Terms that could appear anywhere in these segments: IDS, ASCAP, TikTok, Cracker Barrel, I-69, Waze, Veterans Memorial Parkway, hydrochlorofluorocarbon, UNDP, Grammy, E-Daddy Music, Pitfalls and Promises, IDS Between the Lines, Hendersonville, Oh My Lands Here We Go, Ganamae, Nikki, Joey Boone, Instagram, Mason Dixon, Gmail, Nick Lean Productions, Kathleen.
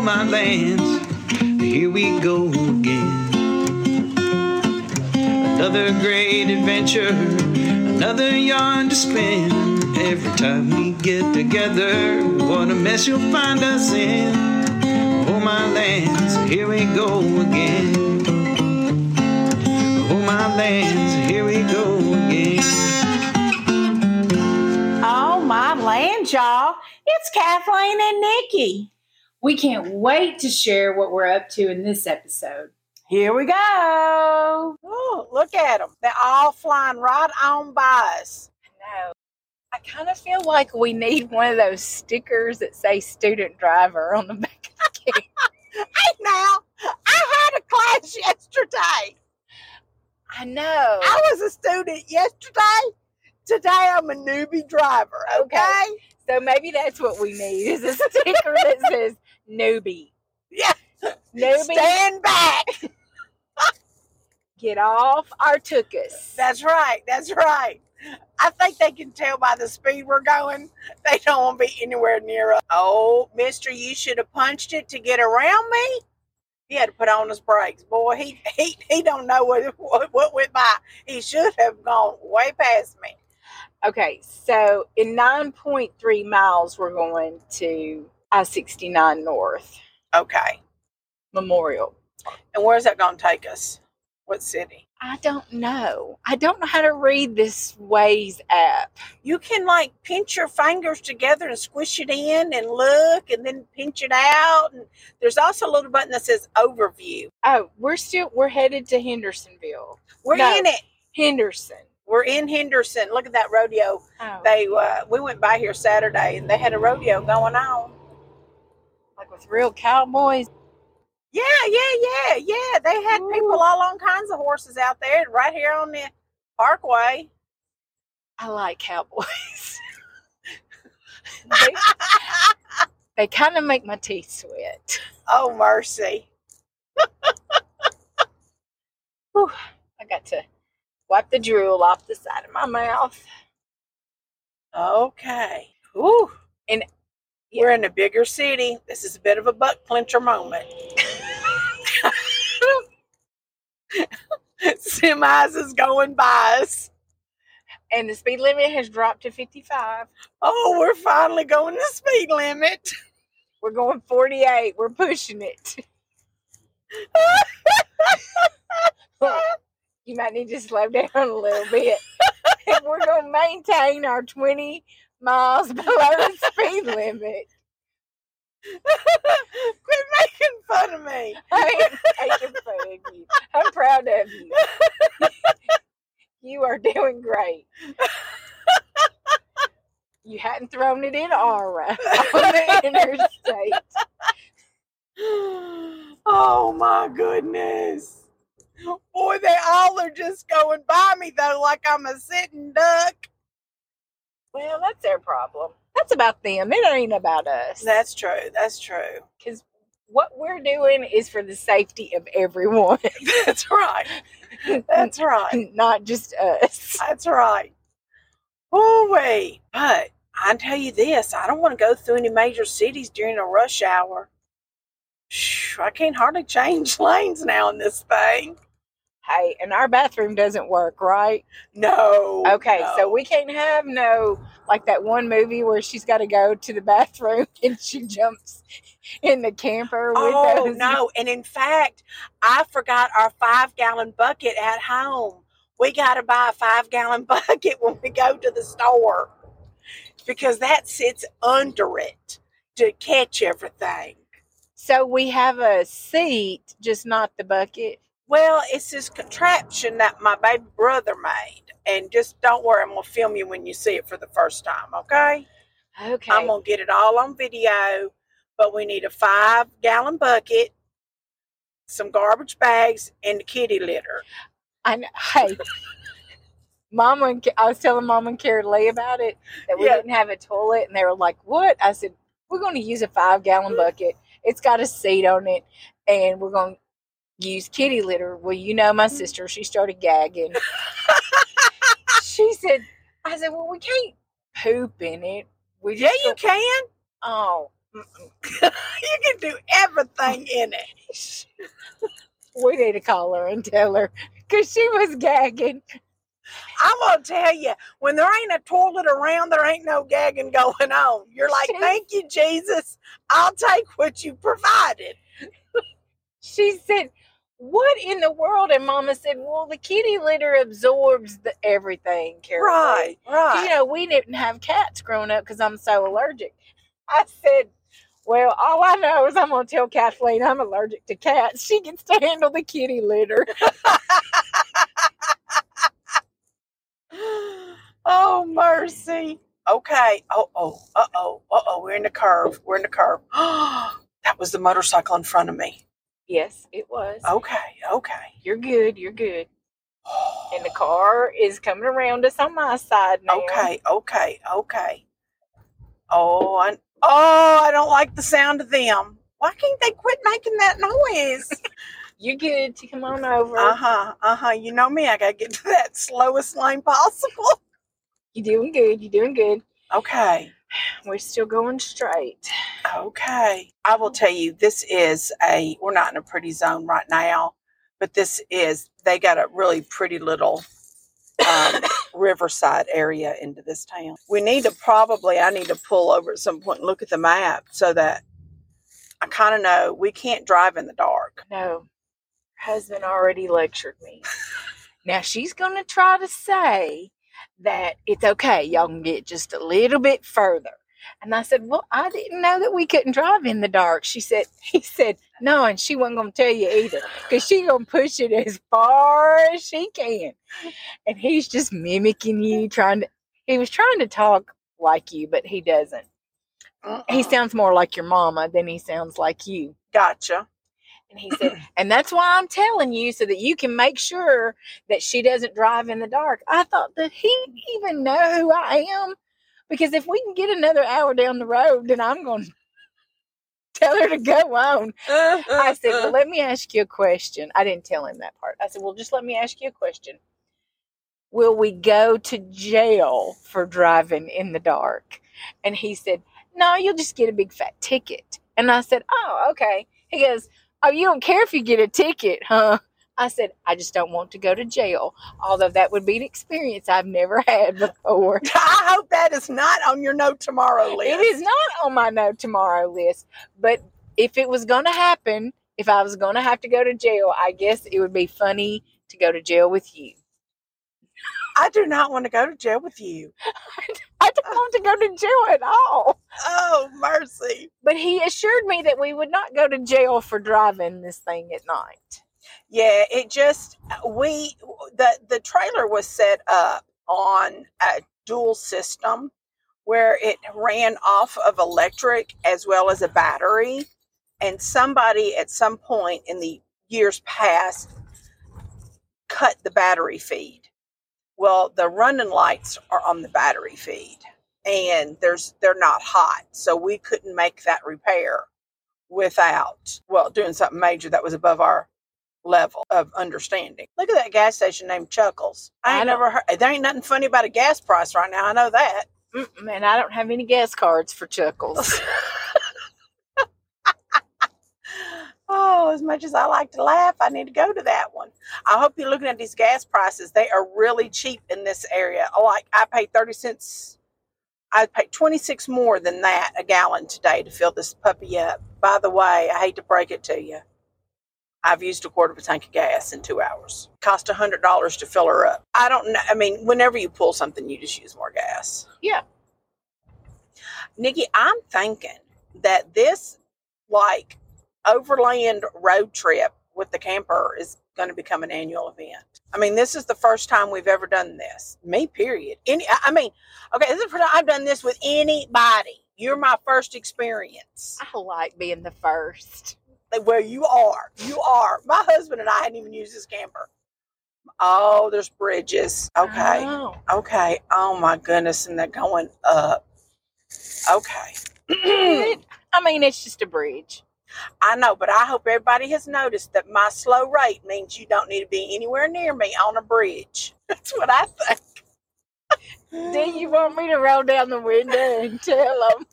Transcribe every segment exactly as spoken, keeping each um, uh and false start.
oh my lands, here we go again. Another great adventure, another yarn to spin. Every time we get together, what a mess you'll find us in. Oh my lands, here we go again. Oh my lands, here we go again. Oh my lands, y'all, it's Kathleen and Nikki. We can't wait to share what we're up to in this episode. Here we go. Ooh, look at them. They're all flying right on by us. I know. I kind of feel like we need one of those stickers that say student driver on the back of the cage. Hey, now, I had a class yesterday. I know. I was a student yesterday. Today, I'm a newbie driver, okay? okay. So maybe that's what we need is a sticker that says newbie. Yeah. Newbie. Stand back. Get off our tuchus. That's right. That's right. I think they can tell by the speed we're going. They don't want to be anywhere near us. Oh, mister, you should have punched it to get around me. He had to put on his brakes. Boy, he he, he don't know what, what, what went by. He should have gone way past me. Okay, so in nine point three miles, we're going to I sixty-nine North. Okay. Memorial. And where's that going to take us? What city? I don't know. I don't know how to read this Waze app. You can like pinch your fingers together and squish it in and look and then pinch it out. And there's also a little button that says overview. Oh, we're still, we're headed to Hendersonville. We're no, in it. Henderson. We're in Henderson. Look at that rodeo. Oh. They, uh, we went by here Saturday and they had a rodeo going on. Like with real cowboys. Yeah, yeah, yeah, yeah. They had people all on kinds of horses out there right here on the parkway. I like cowboys. they they kind of make my teeth sweat. Oh, mercy. Whew, I got to wipe the drool off the side of my mouth. Okay. Whew. And yeah. We're in a bigger city. This is a bit of a butt clincher moment. Semis is going by us. And the speed limit has dropped to fifty-five. Oh, we're finally going the speed limit. We're going forty-eight. We're pushing it. You might need to slow down a little bit. And we're going to maintain our twenty miles below the speed limit. Quit making fun of me. I am making fun of you. I'm proud of you. You are doing great. You hadn't thrown it in aura on the interstate. Oh my goodness. Boy, they all are just going by me though like I'm a sitting duck. Well, that's their problem. That's about them. It ain't about us. That's true. That's true. Because what we're doing is for the safety of everyone. That's right. That's right. Not just us. That's right. Oh, wait. But I tell you this, I don't want to go through any major cities during a rush hour. I can't hardly change lanes now in this thing. Hey, and our bathroom doesn't work, right? No. Okay, no. So we can't have no, like that one movie where she's got to go to the bathroom and she jumps in the camper. Oh, with those. No. And in fact, I forgot our five-gallon bucket at home. We got to buy a five-gallon bucket when we go to the store because that sits under it to catch everything. So we have a seat, just not the bucket. Well, it's this contraption that my baby brother made. And just don't worry, I'm going to film you when you see it for the first time, okay? Okay. I'm going to get it all on video. But we need a five-gallon bucket, some garbage bags, and kitty litter. I know. Hey, Mama and, I was telling Mama and Carrie Lee about it, that we yeah. didn't have a toilet. And they were like, what? I said, we're going to use a five-gallon bucket. It's got a seat on it, and we're going to use kitty litter. Well, you know my sister, she started gagging. She said, I said, well, we can't poop in it. We just yeah, go- you can. Oh, You can do everything in it. We need to call her and tell her, because she was gagging. I'm going to tell you, when there ain't a toilet around, there ain't no gagging going on. You're like, thank you, Jesus. I'll take what you provided. She said, what in the world? And Mama said, well, the kitty litter absorbs the everything, Carol. Right, right. You know, we didn't have cats growing up because I'm so allergic. I said, well, all I know is I'm going to tell Kathleen I'm allergic to cats. She gets to handle the kitty litter. Oh, mercy. Okay. Oh, oh, uh-oh, uh-oh. We're in the curve. We're in the curve. That was the motorcycle in front of me. Yes, it was. Okay, okay. You're good. You're good. And the car is coming around us on my side now. Okay, okay, okay. Oh, I... Oh, I don't like the sound of them. Why can't they quit making that noise? You're good. To come on over. Uh-huh. Uh-huh. You know me. I got to get to that slowest lane possible. You're doing good. You're doing good. Okay. We're still going straight. Okay. I will tell you, this is a, we're not in a pretty zone right now, but this is, they got a really pretty little um, riverside area into this town. We need to probably, I need to pull over at some point and look at the map so that I kind of know we can't drive in the dark. No. Her husband already lectured me. Now she's going to try to say that it's okay. Y'all can get just a little bit further. And I said, well, I didn't know that we couldn't drive in the dark. She said, he said, no, and she wasn't going to tell you either, because she's going to push it as far as she can. And he's just mimicking you, trying to, he was trying to talk like you, but he doesn't. Uh-uh. He sounds more like your mama than he sounds like you. Gotcha. And he said, and that's why I'm telling you, so that you can make sure that she doesn't drive in the dark. I thought, did he even know who I am? Because if we can get another hour down the road, then I'm going to tell her to go on. Uh, uh, I said, well, let me ask you a question. I didn't tell him that part. I said, well, just let me ask you a question. Will we go to jail for driving in the dark? And he said, no, you'll just get a big fat ticket. And I said, oh, okay. He goes, oh, you don't care if you get a ticket, huh? I said, I just don't want to go to jail, although that would be an experience I've never had before. I hope that is not on your no tomorrow list. It is not on my no tomorrow list. But if it was going to happen, if I was going to have to go to jail, I guess it would be funny to go to jail with you. I do not want to go to jail with you. I don't want to go to jail at all. Oh, mercy. But he assured me that we would not go to jail for driving this thing at night. Yeah, it just, we, the, the trailer was set up on a dual system where it ran off of electric as well as a battery. And somebody at some point in the years past cut the battery feed. Well, the running lights are on the battery feed and there's, they're not hot. So we couldn't make that repair without, well, doing something major that was above our level of understanding. Look at that gas station named Chuckles. I ain't I never heard. There ain't nothing funny about a gas price right now. I know that. Mm-mm, and I don't have any gas cards for Chuckles. Oh, as much as I like to laugh, I need to go to that one. I hope you're looking at these gas prices. They are really cheap in this area. Like I paid thirty cents. I paid twenty-six more than that a gallon today to fill this puppy up. By the way, I hate to break it to you. I've used a quarter of a tank of gas in two hours. Cost one hundred dollars to fill her up. I don't know. I mean, whenever you pull something, you just use more gas. Yeah. Nikki, I'm thinking that this, like, overland road trip with the camper is going to become an annual event. I mean, this is the first time we've ever done this. Me, period. Any, I mean, okay, this is I've done this with anybody. You're my first experience. I like being the first. Well, you are. You are. My husband and I hadn't even used this camper. Oh, there's bridges. Okay. Oh. Okay. Oh, my goodness. And they're going up. Okay. I mean, it's just a bridge. I know, but I hope everybody has noticed that my slow rate means you don't need to be anywhere near me on a bridge. That's what I think. Do you want me to roll down the window and tell them?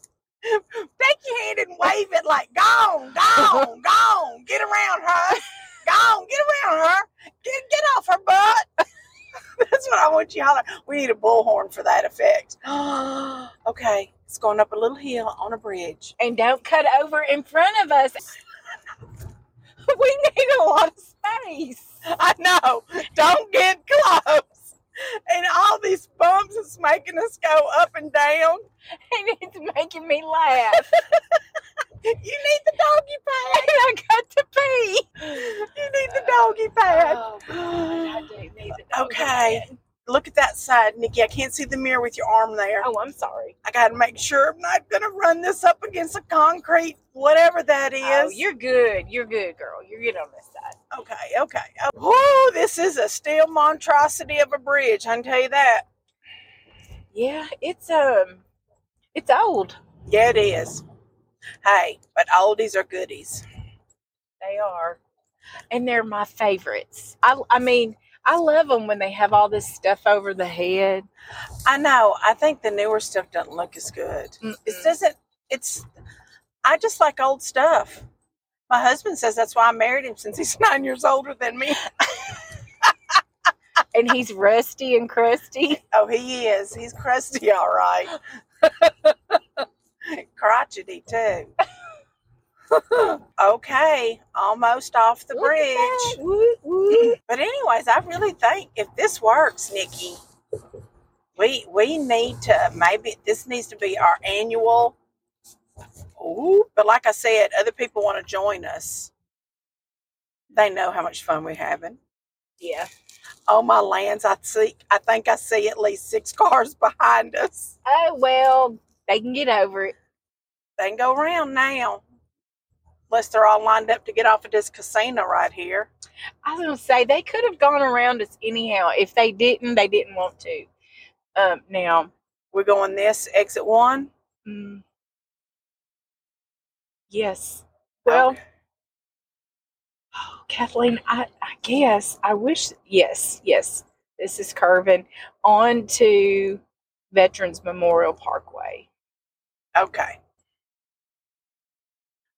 Shake your hand and wave it like, go on, go on, go on. Get around her. Go on, get around her. Get get off her butt. That's what I want you to holler. We need a bullhorn for that effect. Okay, it's going up a little hill on a bridge. And don't cut over in front of us. We need a lot of space. I know. Don't get close. And all these bumps is making us go up and down. And it's making me laugh. You need the doggy pad. And I got to pee. You need the doggy pad. Oh, God, I do need the doggy okay. pad. Look at that side, Nikki. I can't see the mirror with your arm there. Oh, I'm sorry. I got to make sure I'm not going to run this up against a concrete, whatever that is. Oh, you're good. You're good, girl. You're good on this side. Okay, okay. Oh, this is a steel monstrosity of a bridge. I can tell you that. Yeah, it's um, it's old. Yeah, it is. Hey, but oldies are goodies. They are. And they're my favorites. I, I mean... I love them when they have all this stuff over the head. I know. I think the newer stuff doesn't look as good. Mm-mm. It doesn't, it's, I just like old stuff. My husband says that's why I married him, since he's nine years older than me. And he's rusty and crusty. Oh, he is. He's crusty, all right. Crotchety, too. Okay, almost off the bridge. Woo, woo. But anyways, I really think if this works, Nikki, we we need to, maybe this needs to be our annual. Ooh, but like I said, other people want to join us. They know how much fun we're having. Yeah. Oh my lands, I see. I think I see at least six cars behind us. Oh well, they can get over it. They can go around now. Unless they're all lined up to get off of this casino right here. I was going to say, they could have gone around us anyhow. If they didn't, they didn't want to. Um, now, we're going this, exit one? Mm. Yes. Well, okay. Oh, Kathleen, I, I guess, I wish, yes, yes. This is curving onto Veterans Memorial Parkway. Okay.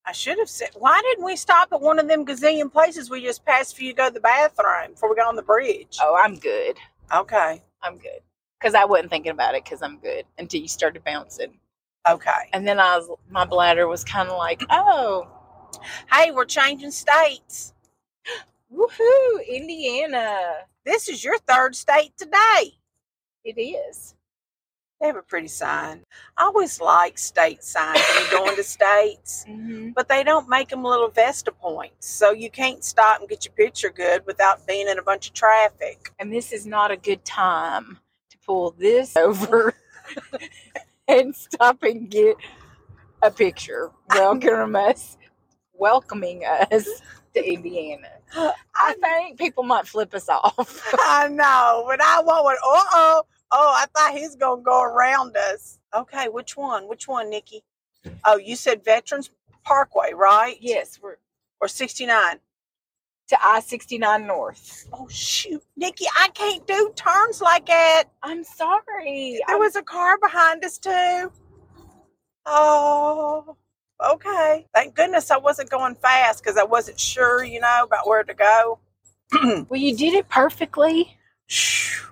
I should have said, why didn't we stop at one of them gazillion places we just passed for you to go to the bathroom before we got on the bridge? Oh, I'm good. Okay. I'm good. Because I wasn't thinking about it because I'm good until you started bouncing. Okay. And then I was, my bladder was kind of like, oh. Hey, we're changing states. Woohoo, Indiana. This is your third state today. It is. They have a pretty sign. I always like state signs when you're going to states, mm-hmm. but they don't make them little Vesta points. So you can't stop and get your picture good without being in a bunch of traffic. And this is not a good time to pull this over and stop and get a picture. Welcome us, welcoming us to Indiana. I think people might flip us off. I know, but I want one. Uh-oh. Oh, I thought he's going to go around us. Okay, which one? Which one, Nikki? Oh, you said Veterans Parkway, right? Yes. We're, or sixty-nine? To I sixty-nine North. Oh, shoot. Nikki, I can't do turns like that. I'm sorry. There I'm... was a car behind us, too. Oh, okay. Thank goodness I wasn't going fast because I wasn't sure, you know, about where to go. Well, you did it perfectly. Shh.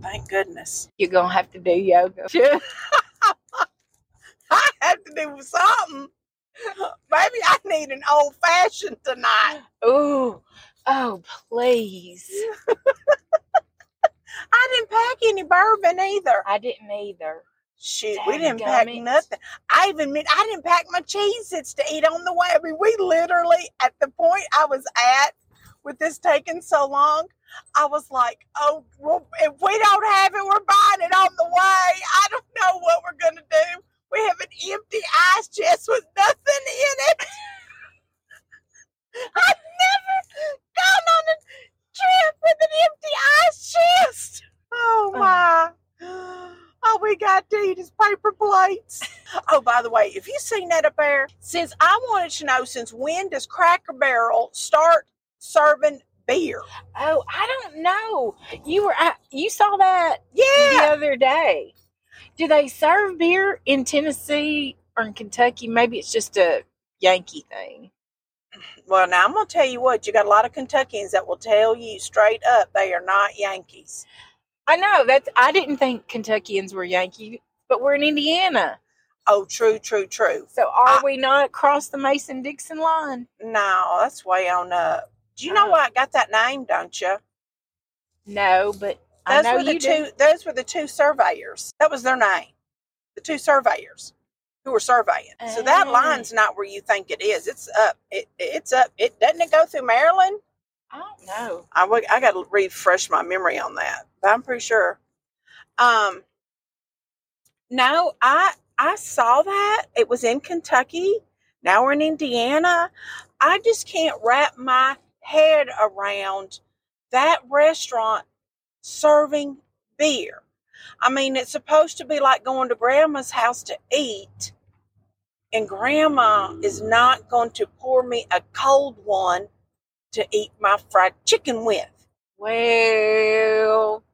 Thank goodness. You're going to have to do yoga. I have to do something. Maybe I need an old-fashioned tonight. Ooh. Oh, please. I didn't pack any bourbon either. I didn't either. Shoot, Dang we didn't pack it. nothing. I even meant I didn't pack my Cheez-Its to eat on the way. I mean, we literally, at the point I was at with this taking so long, I was like, oh, well, if we don't have it, we're buying it on the way. I don't know what we're going to do. We have an empty ice chest with nothing in it. I've never gone on a trip with an empty ice chest. Oh, my. Oh. All we got to eat is paper plates. Oh, by the way, have you seen that up there? Since I wanted to know, since when does Cracker Barrel start serving beer? Oh, I don't know. You were I, you saw that yeah. the other day. Do they serve beer in Tennessee or in Kentucky. Maybe it's just a Yankee thing. Well, now I'm going to tell you what. You got a lot of Kentuckians that will tell you straight up they are not Yankees. I know. That's, I didn't think Kentuckians were Yankee, but we're in Indiana. Oh, true, true, true. So are I, we not across the Mason Dixon line? No, that's way on up. Do you know oh. why I got that name, don't you? No, but those I know were the you two. Do. Those were the two surveyors. That was their name. The two surveyors who were surveying. Oh. So that line's not where you think it is. It's up. It, it's up. It doesn't it go through Maryland? I don't know. I, w- I got to refresh my memory on that, but I'm pretty sure. Um. No, I. I saw that. It was in Kentucky. Now we're in Indiana. I just can't wrap my head around that restaurant serving beer. I mean, it's supposed to be like going to grandma's house to eat, and grandma is not going to pour me a cold one to eat my fried chicken with. Well,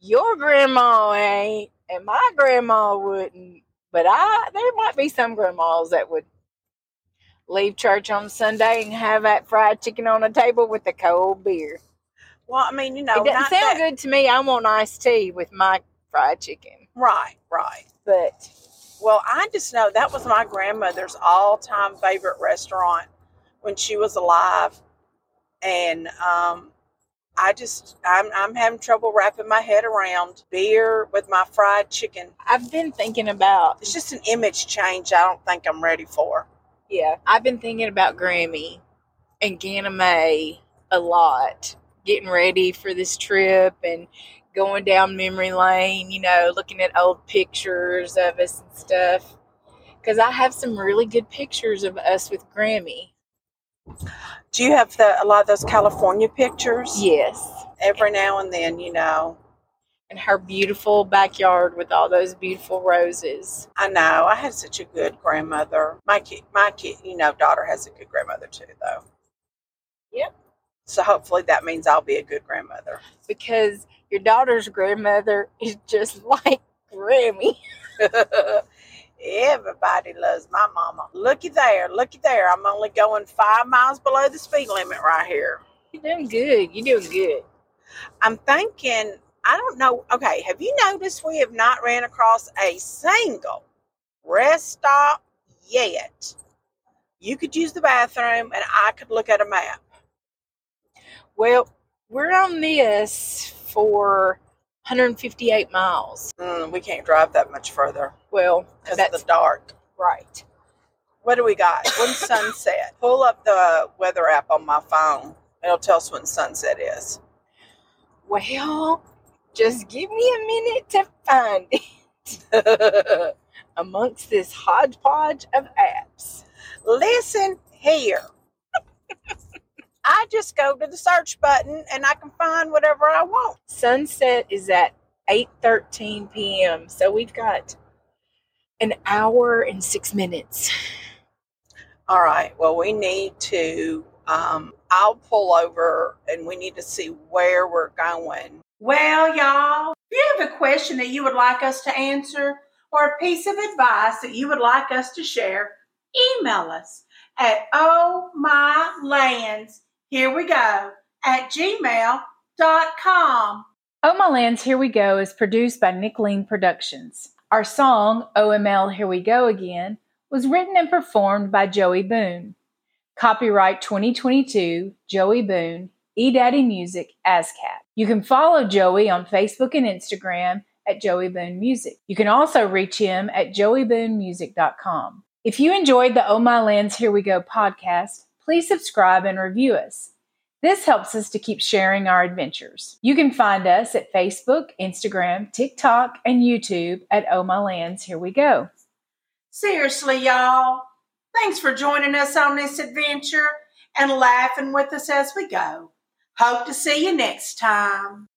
your grandma ain't, and my grandma wouldn't. But I, there might be some grandmas that would leave church on Sunday and have that fried chicken on a table with a cold beer. Well, I mean, you know. It doesn't sound that good to me. I want iced tea with my fried chicken. Right, right. But. Well, I just know that was my grandmother's all-time favorite restaurant when she was alive. And um, I just, I'm, I'm having trouble wrapping my head around beer with my fried chicken. I've been thinking about. It's just an image change I don't think I'm ready for. Yeah. I've been thinking about Grammy and Ganamae a lot, getting ready for this trip and going down memory lane, you know, looking at old pictures of us and stuff. Because I have some really good pictures of us with Grammy. Do you have the, a lot of those California pictures? Yes. Every now and then, you know. And her beautiful backyard with all those beautiful roses. I know. I had such a good grandmother. My kid, my kid, you know, daughter has a good grandmother too, though. Yep. So hopefully that means I'll be a good grandmother. Because your daughter's grandmother is just like Grammy. Everybody loves my mama. Looky there, looky there. I'm only going five miles below the speed limit right here. You're doing good. You're doing good. I'm thinking, I don't know. Okay, have you noticed we have not ran across a single rest stop yet? You could use the bathroom and I could look at a map. Well, we're on this for one hundred fifty-eight miles. Mm, we can't drive that much further. Well, because it's dark. Right. What do we got? When's sunset? Pull up the weather app on my phone. It'll tell us when sunset is. Well, just give me a minute to find it. Amongst this hodgepodge of apps. Listen here. I just go to the search button and I can find whatever I want. Sunset is at eight thirteen p.m. So we've got an hour and six minutes. All right. Well, we need to, um, I'll pull over and we need to see where we're going. Well, y'all, if you have a question that you would like us to answer or a piece of advice that you would like us to share, email us at Oh My Lands Here We Go at gmail dot com. Oh My Lands Here We Go is produced by Nick Lean Productions. Our song, O M L Here We Go Again, was written and performed by Joey Boone. Copyright twenty twenty-two, Joey Boone, E-Daddy Music, ASCAP. You can follow Joey on Facebook and Instagram at Joey Boone Music. You can also reach him at joey boone music dot com. If you enjoyed the Oh My Lands Here We Go podcast, please subscribe and review us. This helps us to keep sharing our adventures. You can find us at Facebook, Instagram, TikTok, and YouTube at Oh My Lands Here We Go. Seriously, y'all, thanks for joining us on this adventure and laughing with us as we go. Hope to see you next time.